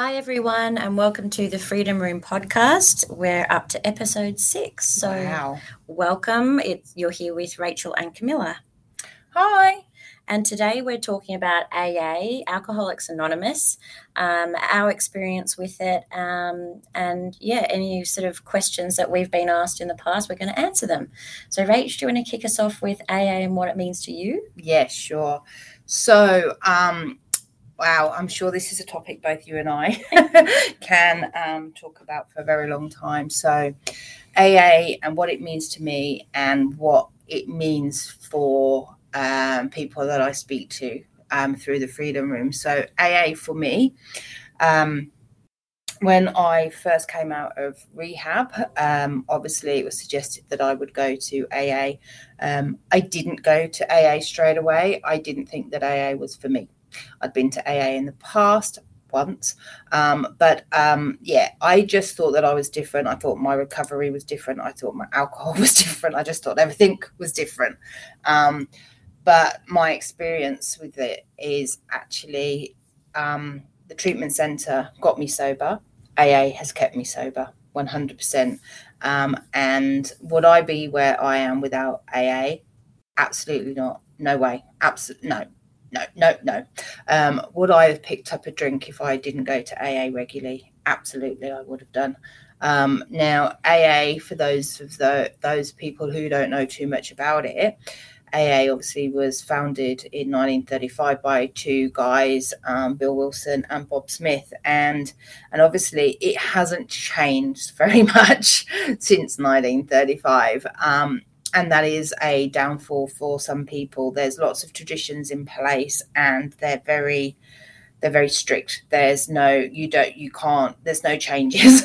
Hi everyone, and welcome to the Freedom Room Podcast. We're up to episode 6, so wow. Welcome. You're here with Rachel and Camilla. Hi. And today we're talking about AA, Alcoholics Anonymous, our experience with it, and any sort of questions that we've been asked in the past, we're going to answer them. So Rach, do you want to kick us off with AA and what it means to you? Yeah, sure. So, wow, I'm sure this is a topic both you and I can talk about for a very long time. So AA and what it means to me and what it means for people that I speak to through the Freedom Room. So AA for me, when I first came out of rehab, obviously it was suggested that I would go to AA. I didn't go to AA straight away. I didn't think that AA was for me. I'd been to AA in the past once, I just thought that I was different. I thought my recovery was different. I thought my alcohol was different. I just thought everything was different. But my experience with it is actually the treatment centre got me sober. AA has kept me sober 100%. And would I be where I am without AA? Absolutely not. No way. Absolutely no. No. Would I have picked up a drink if I didn't go to AA regularly? Absolutely, I would have done. Now, AA, for those people who don't know too much about it, AA obviously was founded in 1935 by two guys, Bill Wilson and Bob Smith. And obviously it hasn't changed very much since 1935. And that is a downfall for some people. There's lots of traditions in place, and they're very strict. There's no, there's no changes.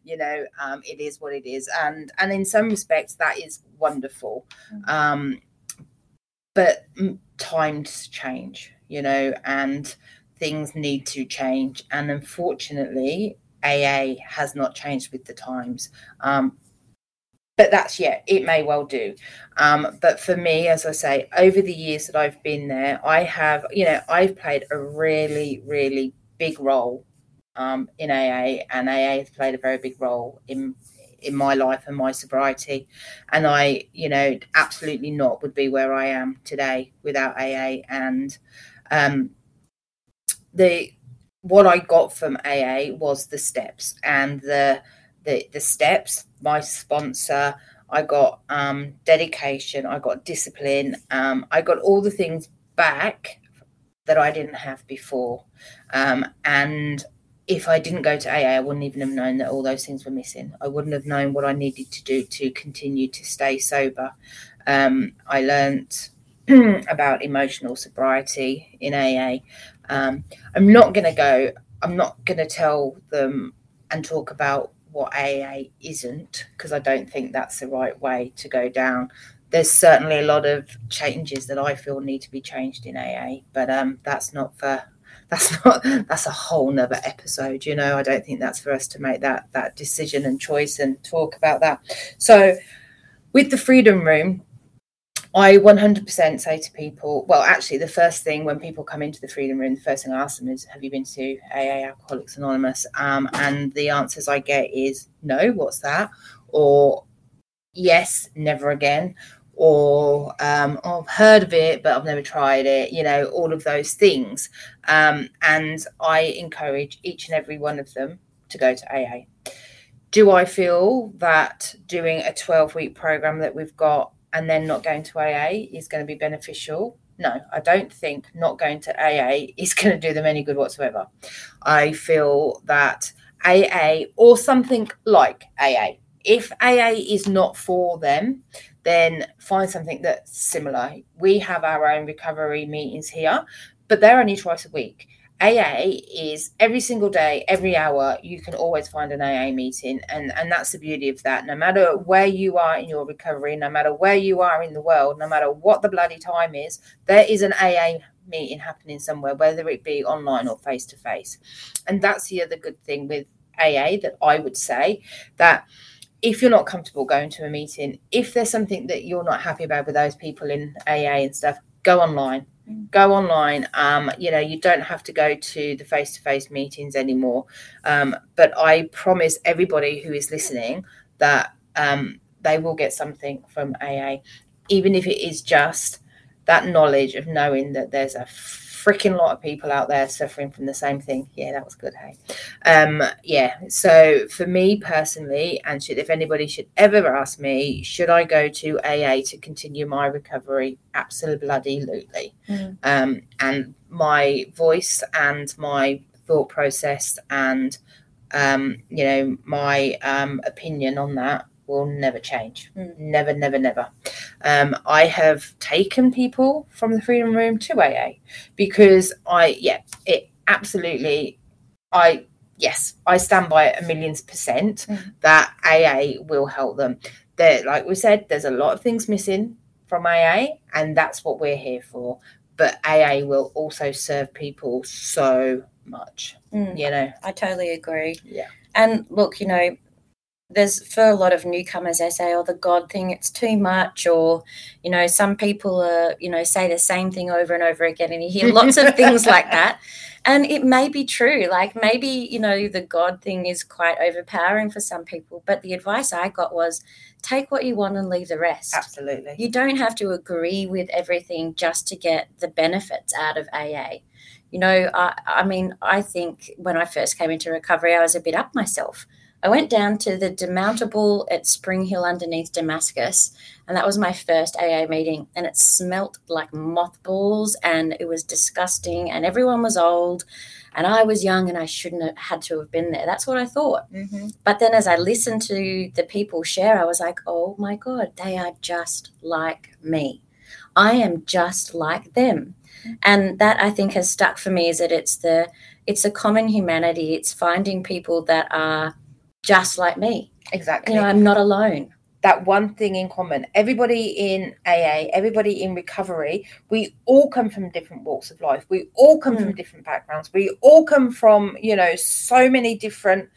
It is what it is, and in some respects that is wonderful. But times change, and things need to change. And unfortunately, AA has not changed with the times. But it may well do. But for me, as I say, over the years that I've been there, I have, I've played a really, really big role in AA, and AA has played a very big role in my life and my sobriety. And I, absolutely not would be where I am today without AA. And what I got from AA was the steps and the steps, my sponsor, I got dedication, I got discipline, I got all the things back that I didn't have before. And if I didn't go to AA, I wouldn't even have known that all those things were missing. I wouldn't have known what I needed to do to continue to stay sober. I learnt about emotional sobriety in AA. I'm not going to tell them and talk about what AA isn't, because I don't think that's the right way to go down. There's certainly a lot of changes that I feel need to be changed in AA, but that's a whole nother episode. I don't think that's for us to make that decision and choice and talk about that. So with the Freedom Room, I 100% say to people, well, actually, the first thing when people come into the Freedom Room, the first thing I ask them is, have you been to AA, Alcoholics Anonymous? And the answers I get is, no, what's that? Or, yes, never again. Or, I've heard of it, but I've never tried it, all of those things. And I encourage each and every one of them to go to AA. Do I feel that doing a 12-week program that we've got and then not going to AA is going to be beneficial? No, I don't think not going to AA is going to do them any good whatsoever. I feel that AA or something like AA, if AA is not for them, then find something that's similar. We have our own recovery meetings here, but they're only twice a week. AA is every single day, every hour, you can always find an AA meeting. And that's the beauty of that. No matter where you are in your recovery, no matter where you are in the world, no matter what the bloody time is, there is an AA meeting happening somewhere, whether it be online or face-to-face. And that's the other good thing with AA that I would say, that if you're not comfortable going to a meeting, if there's something that you're not happy about with those people in AA and stuff, go online. go online. You don't have to go to the face-to-face meetings anymore. But I promise everybody who is listening that they will get something from AA, even if it is just that knowledge of knowing that there's a freaking lot of people out there suffering from the same thing. Yeah, that was good, hey? So for me personally, and if anybody should ever ask me, should I go to AA to continue my recovery? Absolutely. Mm. And my voice and my thought process and, my opinion on that will never change. Never. I have taken people from the Freedom Room to AA because I stand by it 1,000,000% that AA will help them. That, like we said, there's a lot of things missing from AA, and that's what we're here for. But AA will also serve people so much, I totally agree. Yeah. And look, there's, for a lot of newcomers, they say, the God thing, it's too much, or, some people are, say the same thing over and over again, and you hear lots of things like that. And it may be true, the God thing is quite overpowering for some people, but the advice I got was take what you want and leave the rest. Absolutely. You don't have to agree with everything just to get the benefits out of AA. I think when I first came into recovery, I was a bit up myself. I went down to the demountable at Spring Hill underneath Damascus, and that was my first AA meeting, and it smelt like mothballs and it was disgusting, and everyone was old and I was young and I shouldn't have had to have been there. That's what I thought. Mm-hmm. But then as I listened to the people share, I was like, oh, my God, they are just like me. I am just like them. And that, I think, has stuck for me, is that it's the common humanity. It's finding people that are just like me. Exactly. I'm not alone. That one thing in common. Everybody in AA, everybody in recovery, we all come from different walks of life. We all come from different backgrounds. We all come from, so many different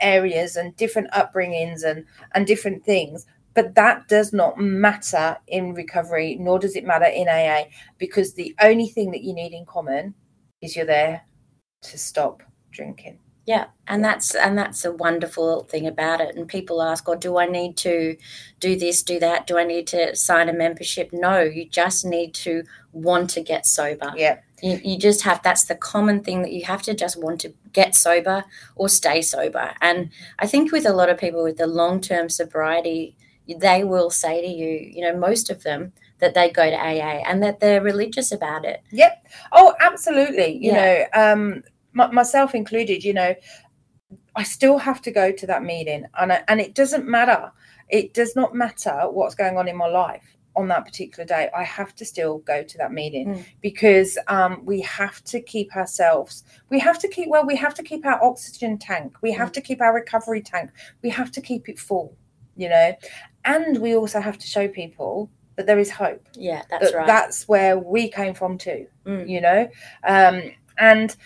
areas and different upbringings and different things. But that does not matter in recovery, nor does it matter in AA, because the only thing that you need in common is you're there to stop drinking. Yeah, and that's a wonderful thing about it. And people ask, do I need to do this, do that? Do I need to sign a membership? No, you just need to want to get sober. Yeah. You just have, that's the common thing, that you have to just want to get sober or stay sober. And I think with a lot of people with the long-term sobriety, they will say to you, most of them, that they go to AA and that they're religious about it. Yep. Oh, absolutely. Myself included, I still have to go to that meeting, and it doesn't matter. It does not matter what's going on in my life on that particular day. I have to still go to that meeting because we have to keep ourselves. We have to keep our oxygen tank. We have to keep our recovery tank. We have to keep it full, and we also have to show people that there is hope. Yeah, that's right. That's where we came from too, and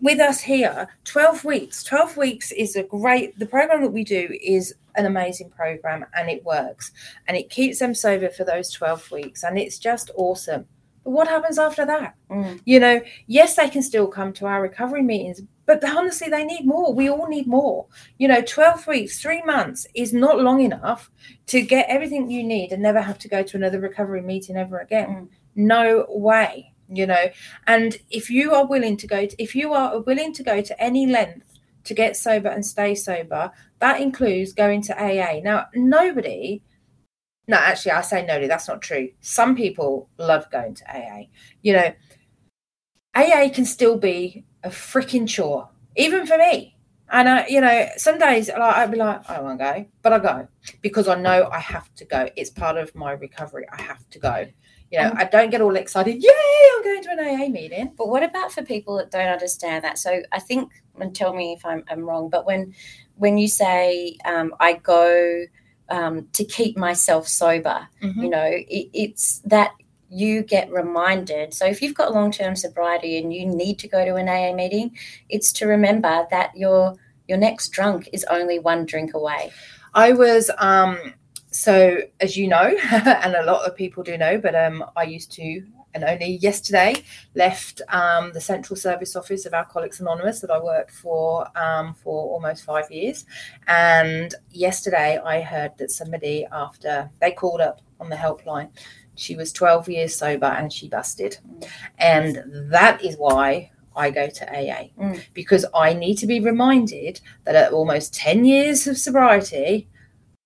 with us here, 12 weeks. 12 weeks is the program that we do is an amazing program, and it works, and it keeps them sober for those 12 weeks. And it's just awesome. But what happens after that? Yes, they can still come to our recovery meetings, but honestly, they need more. We all need more. 12 weeks, 3 months is not long enough to get everything you need and never have to go to another recovery meeting ever again. No way. And if you are willing to go to any length to get sober and stay sober, that includes going to AA. Now, I say nobody, that's not true. Some people love going to AA. AA can still be a freaking chore, even for me. And I, some days I'd be like, I don't want to go, but I go because I know I have to go. It's part of my recovery. I have to go. I don't get all excited. Yay, I'm going to an AA meeting. But what about for people that don't understand that? So I think, and tell me if I'm wrong, but when you say I go to keep myself sober, it's that you get reminded. So if you've got long-term sobriety and you need to go to an AA meeting, it's to remember that your next drunk is only one drink away. I was... So as you know, and a lot of people do know, but I used to and only yesterday left the Central Service Office of Alcoholics Anonymous that I worked for almost 5 years. And yesterday I heard that somebody, after they called up on the helpline, she was 12 years sober and she busted. And that is why I go to AA, because I need to be reminded that at almost 10 years of sobriety,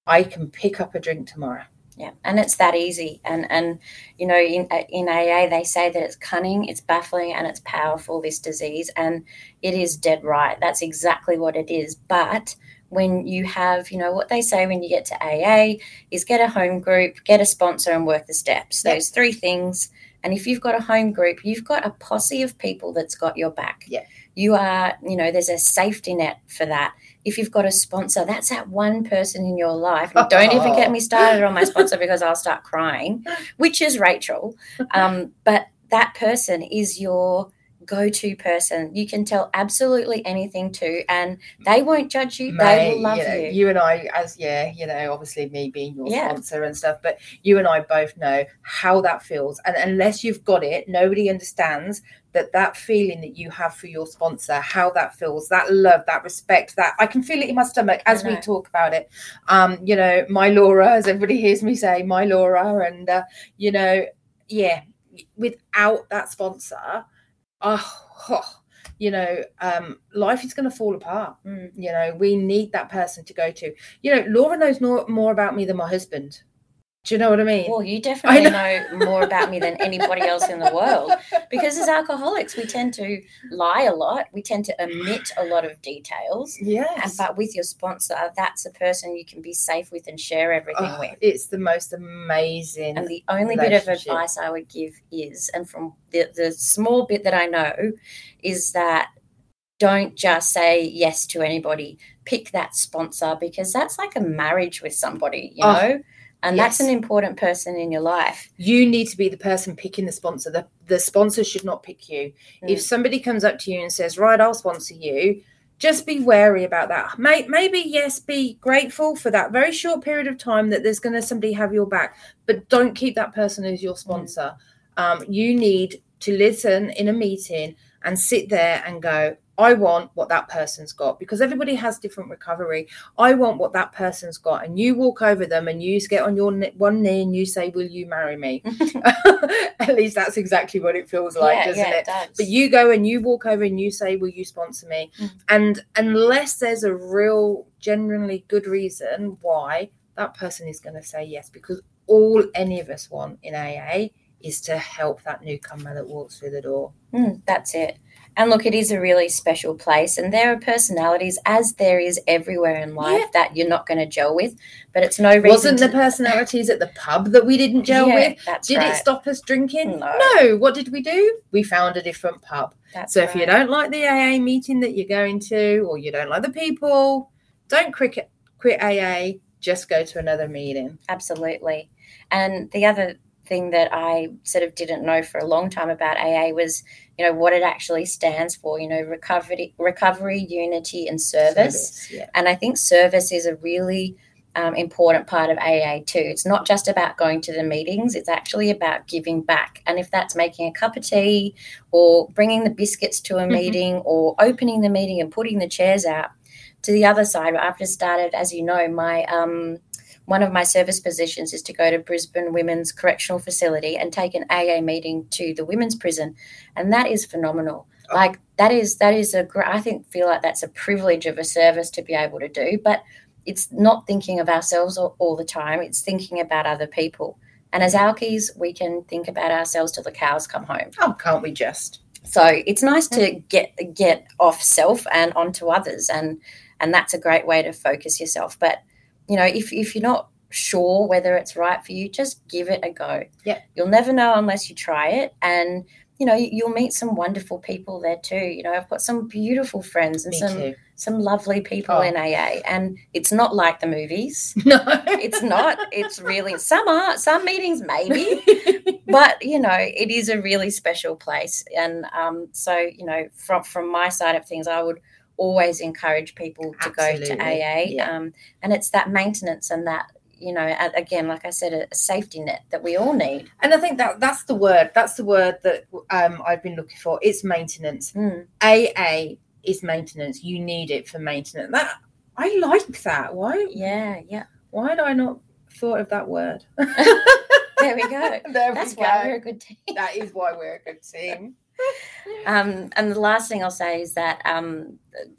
I can pick up a drink tomorrow. Yeah, and it's that easy. And you know, in AA, they say that it's cunning, it's baffling, and it's powerful, this disease, and it is dead right. That's exactly what it is. But when you have, you know, what they say when you get to AA is get a home group, get a sponsor, and work the steps. Yep. Those three things. And if you've got a home group, you've got a posse of people that's got your back. Yeah. You are, you know, there's a safety net for that. If you've got a sponsor, that's that one person in your life. And don't even get me started on my sponsor because I'll start crying, which is Rachel. But that person is your go-to person. You can tell absolutely anything to, and they won't judge you. They will love you. You and I, obviously me being your sponsor and stuff, but you and I both know how that feels. And unless you've got it, nobody understands that feeling that you have for your sponsor, how that feels, that love, that respect, that I can feel it in my stomach as we talk about it. You know, my Laura, as everybody hears me say, my Laura, and, you know, without that sponsor, life is going to fall apart. You know, we need that person to go to. You know, Laura knows more about me than my husband. Do you know what I mean? Well, you definitely know more about me than anybody else in the world, because as alcoholics, we tend to lie a lot. We tend to omit a lot of details. Yes. But with your sponsor, that's a person you can be safe with and share everything with. It's the most amazing. And the only bit of advice I would give is, and from the small bit that I know, is that don't just say yes to anybody. Pick that sponsor, because that's like a marriage with somebody, you know? And that's an important person in your life. You need to be the person picking the sponsor. The sponsor should not pick you. If somebody comes up to you and says, right, I'll sponsor you, just be wary about that. Maybe, yes, be grateful for that very short period of time that there's going to somebody have your back, but don't keep that person as your sponsor. You need to listen in a meeting and sit there and go, I want what that person's got, because everybody has different recovery. I want what that person's got. And you walk over them and you get on your one knee and you say, will you marry me? At least that's exactly what it feels like, doesn't it? Does. But you go and you walk over and you say, will you sponsor me? And unless there's a real, genuinely good reason why, that person is going to say yes, because all any of us want in AA is to help that newcomer that walks through the door. That's it. And look, it is a really special place, and there are personalities, as there is everywhere in life, that you're not going to gel with, but it's no reason. Wasn't the personalities at the pub that we didn't gel with? That's did it stop us drinking? No. What did we do? We found a different pub. That's so if you don't like the AA meeting that you're going to, or you don't like the people, don't quit AA, just go to another meeting. Absolutely. And the other thing that I sort of didn't know for a long time about AA was, you know, what it actually stands for, you know, recovery, unity and service. And I think service is a really important part of AA too. It's not just about going to the meetings. It's actually about giving back. And if that's making a cup of tea or bringing the biscuits to a meeting or opening the meeting and putting the chairs out to the other side. I've just started, as you know, my one of my service positions is to go to Brisbane Women's Correctional Facility and take an AA meeting to the women's prison, and that is phenomenal. Like that is a great. I think feel like that's a privilege of a service to be able to do, but it's not thinking of ourselves all the time. It's thinking about other people, and as alkies, we can think about ourselves till the cows come home. Oh, can't we just? So it's nice to get off self and onto others, and that's a great way to focus yourself, but. You know, if you're not sure whether it's right for you, just give it a go. Yeah. You'll never know unless you try it. And, you know, you'll meet some wonderful people there too. You know, I've got some beautiful friends and some lovely people in AA. And it's not like the movies. No. It's not. It's really, some meetings maybe. But, you know, it is a really special place. And so, you know, from my side of things, I would always encourage people to go to AA. And it's that maintenance and that, you know, again, like I said, a safety net that we all need. And I think that that's the word that I've been looking for. It's maintenance. AA is maintenance. You need it for maintenance. That I like that. Why? Yeah. Why had I not thought of that word? There we go. That's why we're a good team. That is why we're a good team. And the last thing I'll say is that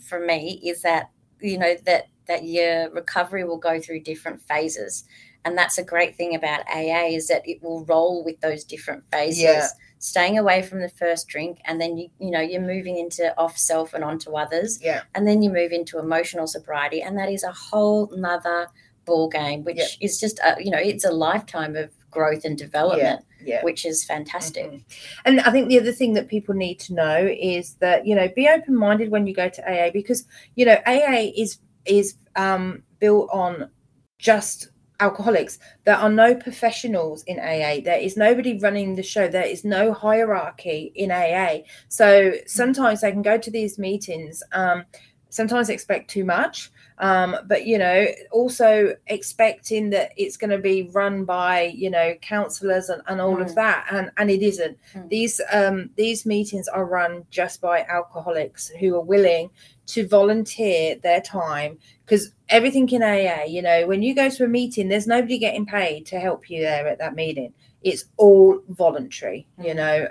for me is that, you know, that your recovery will go through different phases. And that's a great thing about AA is that it will roll with those different phases, staying away from the first drink. And then, you know, you're moving into off self and onto others. Yeah. And then you move into emotional sobriety. And that is a whole nother ball game, which is just, you know, it's a lifetime of growth and development, which is fantastic. And I think the other thing that people need to know is that, you know, be open-minded when you go to AA, because, you know, AA is built on just alcoholics. There are no professionals in AA. There is nobody running the show. There is no hierarchy in AA. So sometimes they can go to these meetings, sometimes expect too much, but, you know, also expecting that it's going to be run by, you know, counsellors and all of that, and it isn't. These meetings are run just by alcoholics who are willing to volunteer their time, because everything in AA, you know, when you go to a meeting, there's nobody getting paid to help you there at that meeting. It's all voluntary, you know.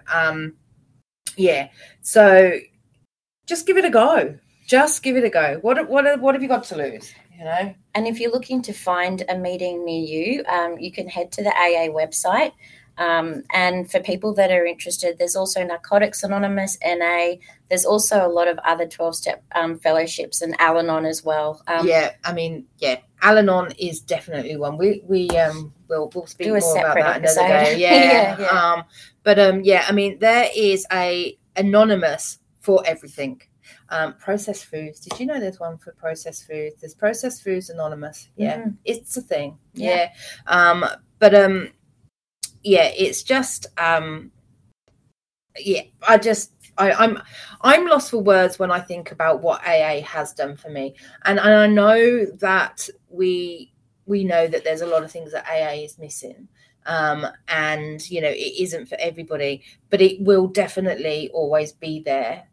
So just give it a go. Just give it a go. What have you got to lose, you know? And if you're looking to find a meeting near you, you can head to the AA website. And for people that are interested, there's also Narcotics Anonymous, NA. There's also a lot of other 12-step fellowships and Al-Anon as well. Al-Anon is definitely one. We'll speak more about that another day. Yeah. There is a anonymous for everything. Processed foods. Did you know there's one for processed foods? There's Processed Foods Anonymous. It's a thing. It's just I'm lost for words when I think about what AA has done for me, and I know that we know that there's a lot of things that AA is missing. And you know, it isn't for everybody, but it will definitely always be there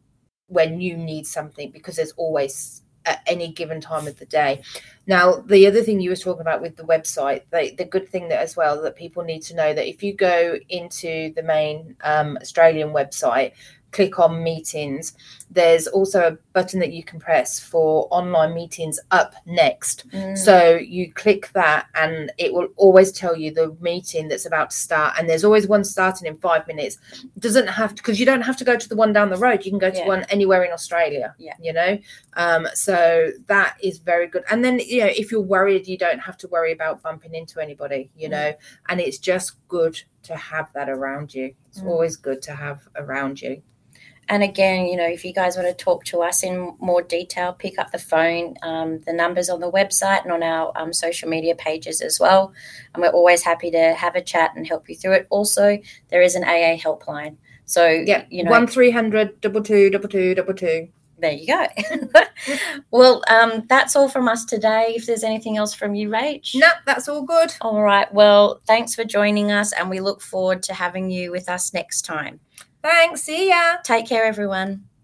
when you need something, because there's always at any given time of the day. Now, the other thing you were talking about with the website, the good thing that as well that people need to know, that if you go into the main Australian website, click on meetings, there's also a button that you can press for online meetings up next. So you click that and it will always tell you the meeting that's about to start, and there's always one starting in 5 minutes. Doesn't have to, because you don't have to go to the one down the road. You can go to one anywhere in Australia, you know. So that is very good. And then, you know, if you're worried, you don't have to worry about bumping into anybody, you know. And it's just good to have that around you. It's always good to have around you. And again, you know, if you guys want to talk to us in more detail, pick up the phone. The number's on the website and on our social media pages as well. And we're always happy to have a chat and help you through it. Also, there is an AA helpline. So, you know, 1300 222222. There you go. Well, that's all from us today. If there's anything else from you, Rach? No, that's all good. All right. Well, thanks for joining us, and we look forward to having you with us next time. Thanks. See ya. Take care, everyone.